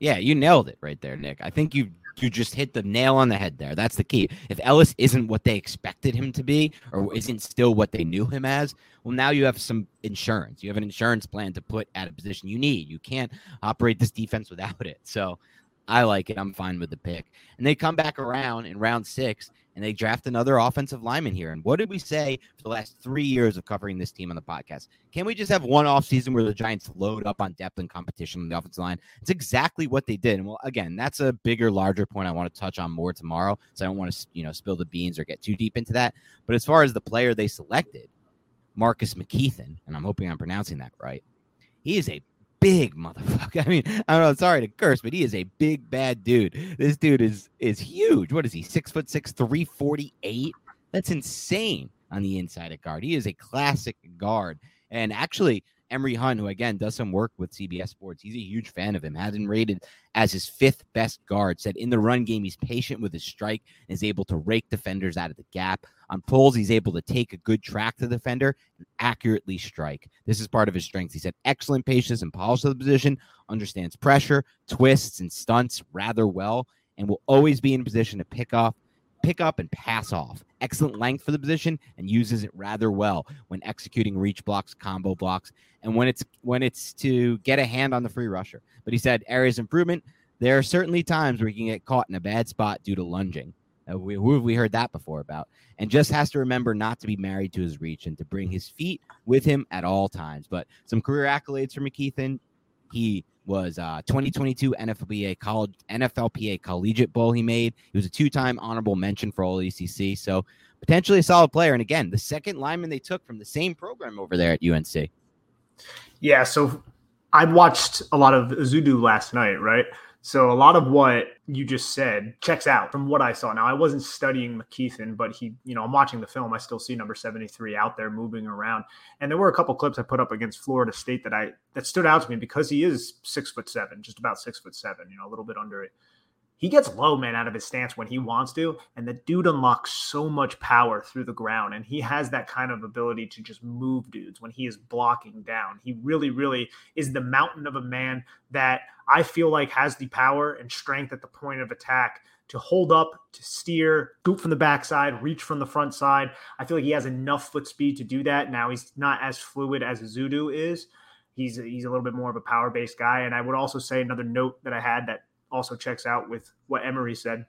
Yeah, you nailed it right there, Nick. I think you just hit the nail on the head there. That's the key. If Ellis isn't what they expected him to be, or isn't still what they knew him as, well, now you have some insurance. You have an insurance plan to put at a position you need. You can't operate this defense without it. So I like it. I'm fine with the pick. And they come back around in round 6, and they draft another offensive lineman here. And what did we say for the last 3 years of covering this team on the podcast? Can we just have one offseason where the Giants load up on depth and competition on the offensive line? It's exactly what they did. And, well, again, that's a bigger, larger point I want to touch on more tomorrow, so I don't want to spill the beans or get too deep into that. But as far as the player they selected, Marcus McKethan, and I'm hoping I'm pronouncing that right, he is a big motherfucker. I mean, I don't know, sorry to curse, but he is a big bad dude. This dude is huge. What is he? 6'6", 348? That's insane on the inside of guard. He is a classic guard. And actually, Emory Hunt, who again does some work with CBS Sports, he's a huge fan of him, had him rated as his 5th best guard, said in the run game he's patient with his strike and is able to rake defenders out of the gap. On pulls, he's able to take a good track to the defender and accurately strike. This is part of his strength. He said excellent patience and polish of the position, understands pressure, twists, and stunts rather well, and will always be in position to pick up and pass off. Excellent length for the position and uses it rather well when executing reach blocks, combo blocks, and when it's to get a hand on the free rusher. But he said areas improvement, there are certainly times where you can get caught in a bad spot due to lunging. Who have we heard that before about? And just has to remember not to be married to his reach and to bring his feet with him at all times. But some career accolades for McKethan. He was 2022 NFLPA Collegiate Bowl he made. He was a 2-time honorable mention for All-ACC. So potentially a solid player. And again, the second lineman they took from the same program over there at UNC. Yeah, so I watched a lot of Ezeudu last night, right? So a lot of what you just said checks out from what I saw. Now, I wasn't studying McKethan, but he, I'm watching the film. I still see number 73 out there moving around. And there were a couple clips I put up against Florida State that stood out to me because he is 6'7", just about 6'7", a little bit under it. he gets low man out of his stance when he wants to. And the dude unlocks so much power through the ground. And he has that kind of ability to just move dudes when he is blocking down. He really, really is the mountain of a man that I feel like has the power and strength at the point of attack to hold up, to steer, scoop from the backside, reach from the front side. I feel like he has enough foot speed to do that. Now he's not as fluid as Ezeudu is. He's a little bit more of a power-based guy. And I would also say another note that I had that also checks out with what Emery said.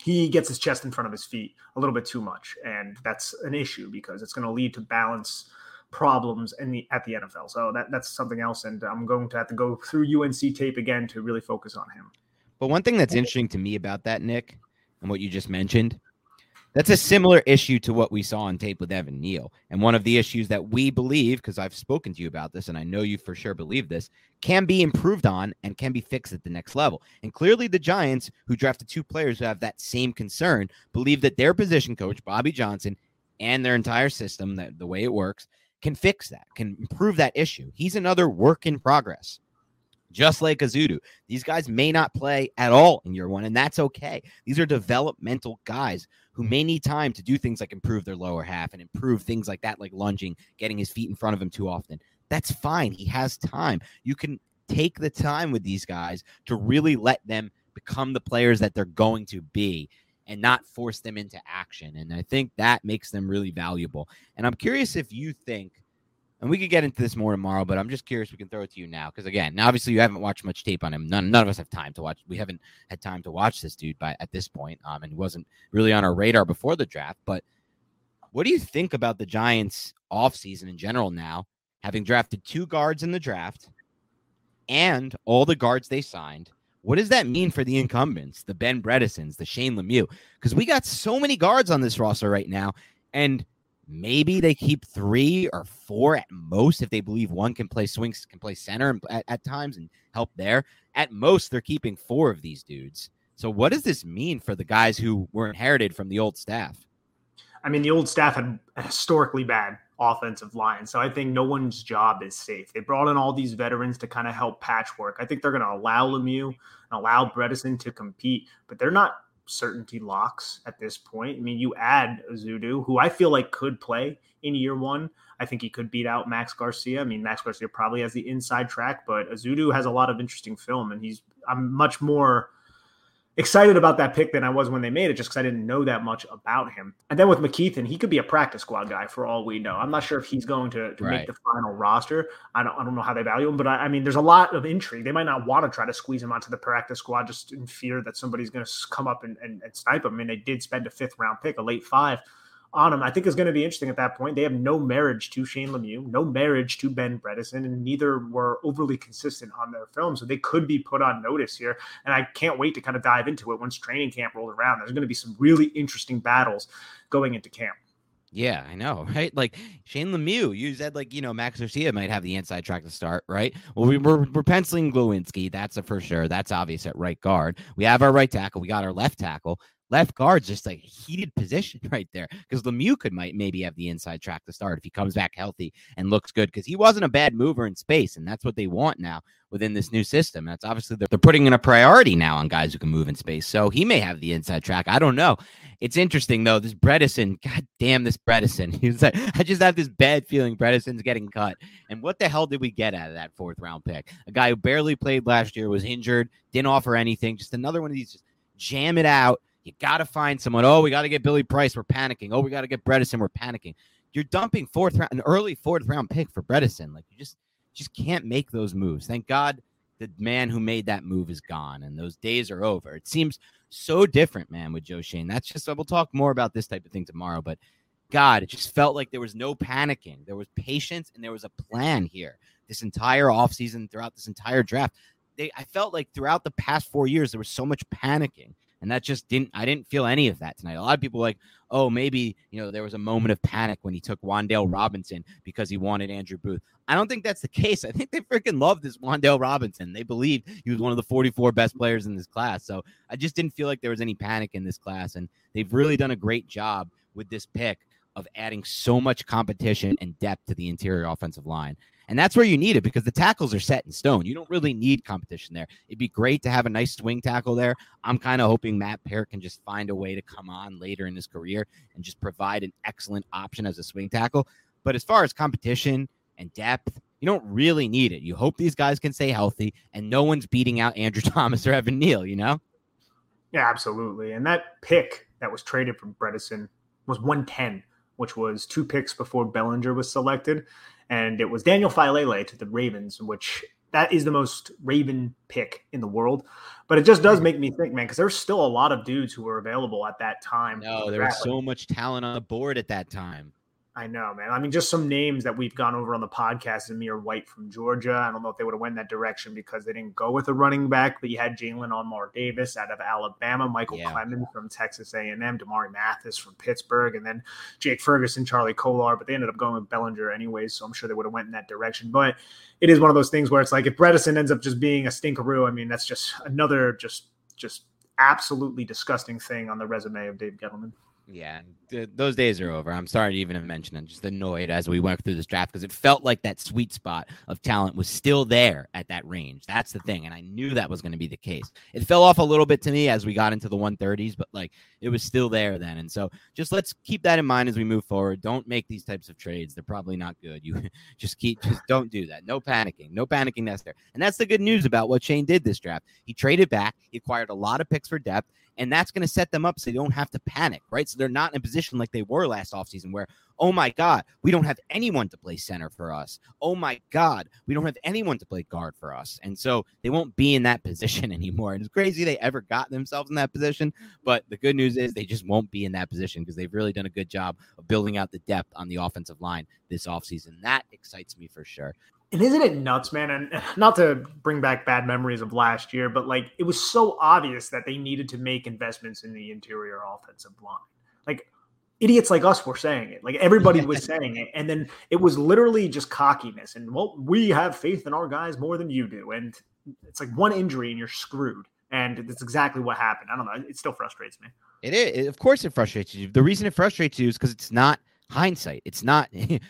He gets his chest in front of his feet a little bit too much. And that's an issue because it's going to lead to balance problems at the NFL. So that's something else. And I'm going to have to go through UNC tape again to really focus on him. But one thing that's interesting to me about that, Nick, and what you just mentioned, that's a similar issue to what we saw on tape with Evan Neal. And one of the issues that we believe, because I've spoken to you about this, and I know you for sure believe this, can be improved on and can be fixed at the next level. And clearly the Giants, who drafted two players who have that same concern, believe that their position coach, Bobby Johnson, and their entire system, that the way it works, can fix that, can improve that issue. He's another work in progress. Just like Ezeudu, these guys may not play at all in year one, and that's okay. These are developmental guys who may need time to do things like improve their lower half and improve things like that, like lunging, getting his feet in front of him too often. That's fine. He has time. You can take the time with these guys to really let them become the players that they're going to be and not force them into action. And I think that makes them really valuable. And I'm curious if you think, and we could get into this more tomorrow, but I'm just curious. We can throw it to you now. Because, again, obviously you haven't watched much tape on him. None of us have time to watch. We haven't had time to watch this dude by at this point. And he wasn't really on our radar before the draft. But what do you think about the Giants offseason in general now, having drafted two guards in the draft and all the guards they signed? What does that mean for the incumbents, the Ben Bredesen's, the Shane Lemieux? Because we got so many guards on this roster right now. And maybe they keep three or four at most if they believe one can play swings, can play center at times and help there. At most, they're keeping four of these dudes. So what does this mean for the guys who were inherited from the old staff? I mean, the old staff had a historically bad offensive line, so I think no one's job is safe. They brought in all these veterans to kind of help patchwork. I think they're going to allow Lemieux and allow Bredesen to compete, but they're not certainty locks at this point. I mean, you add Ezeudu, who I feel like could play in year one. I think he could beat out Max Garcia. I mean, Max Garcia probably has the inside track, but Ezeudu has a lot of interesting film, and I'm much more excited about that pick than I was when they made it, just because I didn't know that much about him. And then with McKethan, he could be a practice squad guy for all we know. I'm not sure if he's going to make the final roster. I don't know how they value him, but I mean, there's a lot of intrigue. They might not want to try to squeeze him onto the practice squad just in fear that somebody's going to come up and snipe him. I mean, they did spend a fifth-round pick, a late five, on him. I think it's going to be interesting at that point. They have no marriage to Shane Lemieux, no marriage to Ben Bredesen, and neither were overly consistent on their film. So they could be put on notice here. And I can't wait to kind of dive into it once training camp rolls around. There's going to be some really interesting battles going into camp. Yeah, I know, right? Like Shane Lemieux, you said Max Garcia might have the inside track to start, right? Well, we're penciling Glowinski. That's for sure. That's obvious at right guard. We have our right tackle. We got our left tackle. Left guard's just like a heated position right there because Lemieux could maybe have the inside track to start if he comes back healthy and looks good because he wasn't a bad mover in space, and that's what they want now within this new system. That's obviously they're putting in a priority now on guys who can move in space, so he may have the inside track. I don't know. It's interesting, though. This Bredesen, goddamn this Bredesen. He's like, I just have this bad feeling Bredesen's getting cut, and what the hell did we get out of that fourth-round pick? A guy who barely played last year, was injured, didn't offer anything, just another one of these just jam it out. You got to find someone. Oh, we got to get Billy Price. We're panicking. Oh, we got to get Bredesen. We're panicking. You're dumping an early fourth-round pick for Bredesen. Like, you just can't make those moves. Thank God the man who made that move is gone, and those days are over. It seems so different, man, with Joe Schoen. We'll talk more about this type of thing tomorrow, but God, it just felt like there was no panicking. There was patience, and there was a plan here this entire offseason, throughout this entire draft. I felt like throughout the past 4 years, there was so much panicking. And that just I didn't feel any of that tonight. A lot of people were like, oh, maybe, there was a moment of panic when he took Wandale Robinson because he wanted Andrew Booth. I don't think that's the case. I think they freaking love this Wandale Robinson. They believed he was one of the 44 best players in this class. So I just didn't feel like there was any panic in this class. And they've really done a great job with this pick of adding so much competition and depth to the interior offensive line. And that's where you need it because the tackles are set in stone. You don't really need competition there. It'd be great to have a nice swing tackle there. I'm kind of hoping Matt Parrott can just find a way to come on later in his career and just provide an excellent option as a swing tackle. But as far as competition and depth, you don't really need it. You hope these guys can stay healthy and no one's beating out Andrew Thomas or Evan Neal, you know? Yeah, absolutely. And that pick that was traded from Bredesen was 110, which was two picks before Bellinger was selected. And it was Daniel Failele to the Ravens, which that is the most Raven pick in the world. But it just does make me think, man, because there's still a lot of dudes who were available at that time. No, there was so much talent on the board at that time. I know, man. I mean, just some names that we've gone over on the podcast. Zamir White from Georgia. I don't know if they would have went that direction because they didn't go with a running back, but you had Jalen Onmar Davis out of Alabama, Michael Clemens from Texas A&M, Damari Mathis from Pittsburgh, and then Jake Ferguson, Charlie Kolar, but they ended up going with Bellinger anyways, so I'm sure they would have went in that direction. But it is one of those things where it's like if Bredesen ends up just being a stinkeroo, I mean, that's just another just absolutely disgusting thing on the resume of Dave Gettleman. Yeah, those days are over. I'm sorry to even mention it. I'm just annoyed as we went through this draft because it felt like that sweet spot of talent was still there at that range. That's the thing, and I knew that was going to be the case. It fell off a little bit to me as we got into the 130s, but like it was still there then. And so just let's keep that in mind as we move forward. Don't make these types of trades. They're probably not good. You just don't do that. No panicking. No panicking necessary. And that's the good news about what Shane did this draft. He traded back. He acquired a lot of picks for depth. And that's going to set them up so they don't have to panic, right? So they're not in a position like they were last offseason where, oh, my God, we don't have anyone to play center for us. Oh, my God, we don't have anyone to play guard for us. And so they won't be in that position anymore. And it's crazy they ever got themselves in that position. But the good news is they just won't be in that position because they've really done a good job of building out the depth on the offensive line this offseason. That excites me for sure. And isn't it nuts, man? And not to bring back bad memories of last year, but like it was so obvious that they needed to make investments in the interior offensive line. Like idiots like us were saying it. Like everybody was saying it. And then it was literally just cockiness. And well, we have faith in our guys more than you do. And it's like one injury and you're screwed. And that's exactly what happened. I don't know. It still frustrates me. It is. Of course it frustrates you. The reason it frustrates you is because it's not hindsight. It's not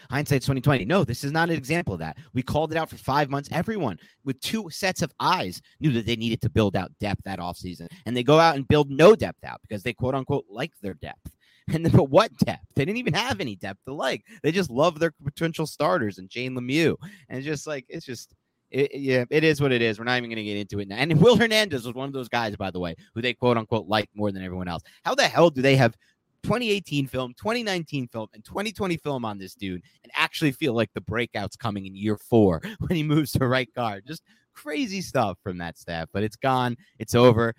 hindsight's 2020. No, this is not an example of that. We called it out for 5 months. Everyone with two sets of eyes knew that they needed to build out depth that offseason. And they go out and build no depth out because they quote unquote like their depth. And then, but what depth? They didn't even have any depth to like. They just love their potential starters and Shane Lemieux. And it's just like, it's just, it is what it is. We're not even going to get into it now. And Will Hernandez was one of those guys, by the way, who they quote unquote like more than everyone else. How the hell do they have 2018 film, 2019 film, and 2020 film on this dude and actually feel like the breakout's coming in year four when he moves to right guard? Just crazy stuff from that staff, but it's gone. It's over.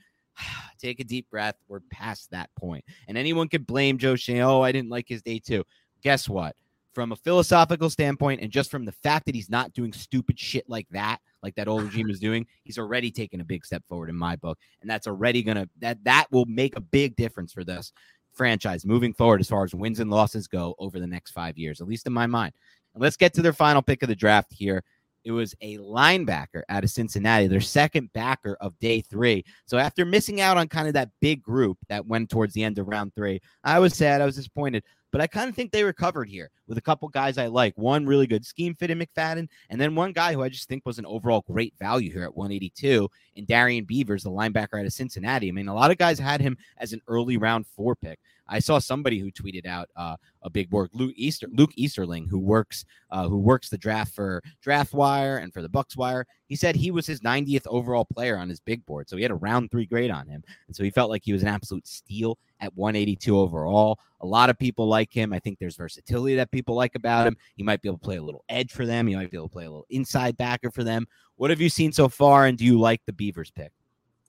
Take a deep breath. We're past that point. And anyone could blame Joe Schoen. Oh, I didn't like his day two. Guess what? From a philosophical standpoint and just from the fact that he's not doing stupid shit like that old regime is doing, he's already taken a big step forward in my book. And that's already going to, that will make a big difference for this franchise moving forward as far as wins and losses go over the next 5 years, at least in my mind. And let's get to their final pick of the draft here. It was a linebacker out of Cincinnati, their second backer of day three. So after missing out on kind of that big group that went towards the end of round three, I was sad. I was disappointed. But I kind of think they recovered here with a couple guys I like. One really good scheme fit in McFadden, and then one guy who I just think was an overall great value here at 182 in Darian Beavers, the linebacker out of Cincinnati. I mean, a lot of guys had him as an early round four pick. I saw somebody who tweeted out a big work, Luke Easterling, who works the draft for Draft Wire and for the Bucks Wire. He said he was his 90th overall player on his big board, so he had a round three grade on him, and so he felt like he was an absolute steal at 182 overall. A lot of people like him. I think there's versatility that people like about him. He might be able to play a little edge for them. He might be able to play a little inside backer for them. What have you seen so far, and do you like the Beavers pick?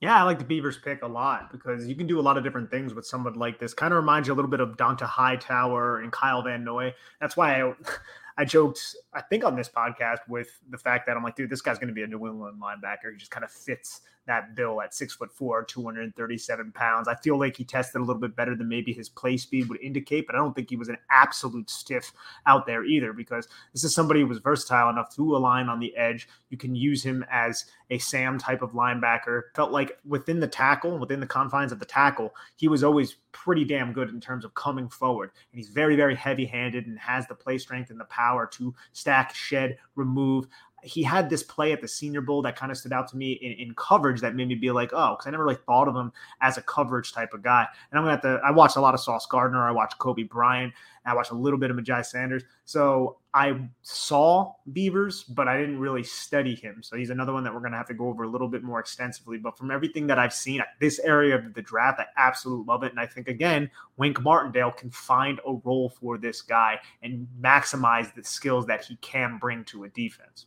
Yeah, I like the Beavers pick a lot because you can do a lot of different things with someone like this. Kind of reminds you a little bit of Donta Hightower and Kyle Van Noy. That's why I joked, I think, on this podcast with the fact that I'm like, dude, this guy's going to be a New England linebacker. He just kind of fits that bill at 6'4", 237 pounds. I feel like he tested a little bit better than maybe his play speed would indicate, but I don't think he was an absolute stiff out there either because this is somebody who was versatile enough to align on the edge. You can use him as a Sam type of linebacker. Felt like within the tackle, within the confines of the tackle, he was always pretty damn good in terms of coming forward. And he's very, very heavy-handed and has the play strength and the power to stack, shed, remove. He had this play at the Senior Bowl that kind of stood out to me in coverage that made me be like, oh, because I never really thought of him as a coverage type of guy. And I'm going to have to – I watched a lot of Sauce Gardner. I watched Kobe Bryant. I watched a little bit of Majai Sanders. So I saw Beavers, but I didn't really study him. So he's another one that we're going to have to go over a little bit more extensively. But from everything that I've seen at this area of the draft, I absolutely love it. And I think, again, Wink Martindale can find a role for this guy and maximize the skills that he can bring to a defense.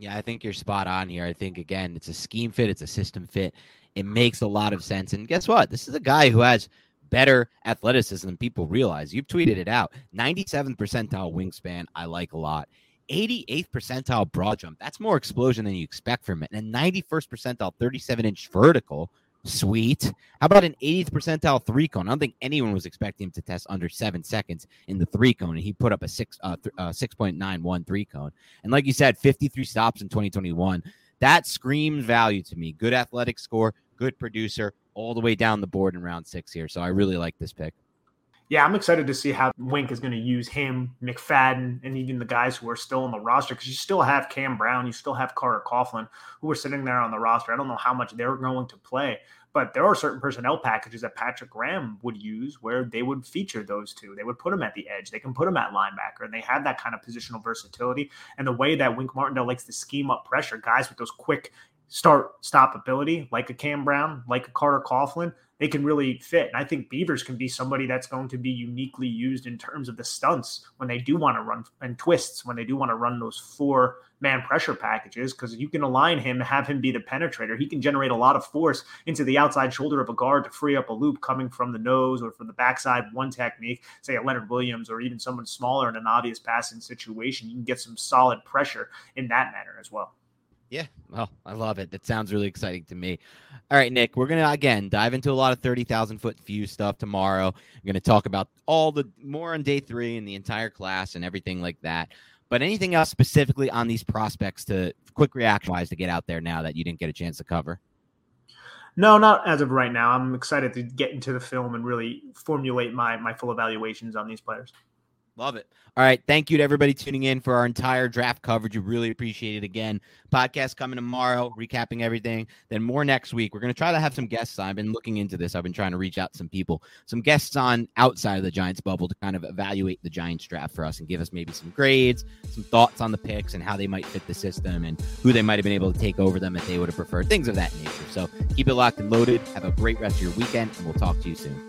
Yeah, I think you're spot on here. I think, again, it's a scheme fit. It's a system fit. It makes a lot of sense. And guess what? This is a guy who has better athleticism than people realize. You've tweeted it out. 97th percentile wingspan, I like a lot. 88th percentile broad jump. That's more explosion than you expect from it. And a 91st percentile 37-inch vertical. Sweet. How about an 80th percentile three cone? I don't think anyone was expecting him to test under 7 seconds in the three cone, and he put up a 6.91 three cone. And like you said, 53 stops in 2021. That screams value to me. Good athletic score, good producer, all the way down the board in round 6 here. So I really like this pick. Yeah, I'm excited to see how Wink is going to use him, McFadden, and even the guys who are still on the roster, because you still have Cam Brown, you still have Carter Coughlin, who are sitting there on the roster. I don't know how much they're going to play, but there are certain personnel packages that Patrick Graham would use where they would feature those two. They would put them at the edge. They can put them at linebacker, and they have that kind of positional versatility. And the way that Wink Martindale likes to scheme up pressure, guys with those quick start-stop ability, like a Cam Brown, like a Carter Coughlin, they can really fit. And I think Beavers can be somebody that's going to be uniquely used in terms of the stunts when they do want to run, and twists when they do want to run those 4-man pressure packages, because you can align him, have him be the penetrator. He can generate a lot of force into the outside shoulder of a guard to free up a loop coming from the nose or from the backside one technique, say a Leonard Williams or even someone smaller in an obvious passing situation. You can get some solid pressure in that manner as well. Yeah, well, I love it. That sounds really exciting to me. All right, Nick, we're going to, again, dive into a lot of 30,000-foot view stuff tomorrow. I'm going to talk about all the more on day 3 and the entire class and everything like that. But anything else specifically on these prospects to quick reaction-wise to get out there now that you didn't get a chance to cover? No, not as of right now. I'm excited to get into the film and really formulate my full evaluations on these players. Love it. All right. Thank you to everybody tuning in for our entire draft coverage. We really appreciate it. Again, podcast coming tomorrow, recapping everything. Then more next week. We're going to try to have some guests on. I've been looking into this. I've been trying to reach out to some people, some guests on outside of the Giants bubble to kind of evaluate the Giants draft for us and give us maybe some grades, some thoughts on the picks and how they might fit the system and who they might have been able to take over them if they would have preferred, things of that nature. So keep it locked and loaded. Have a great rest of your weekend, and we'll talk to you soon.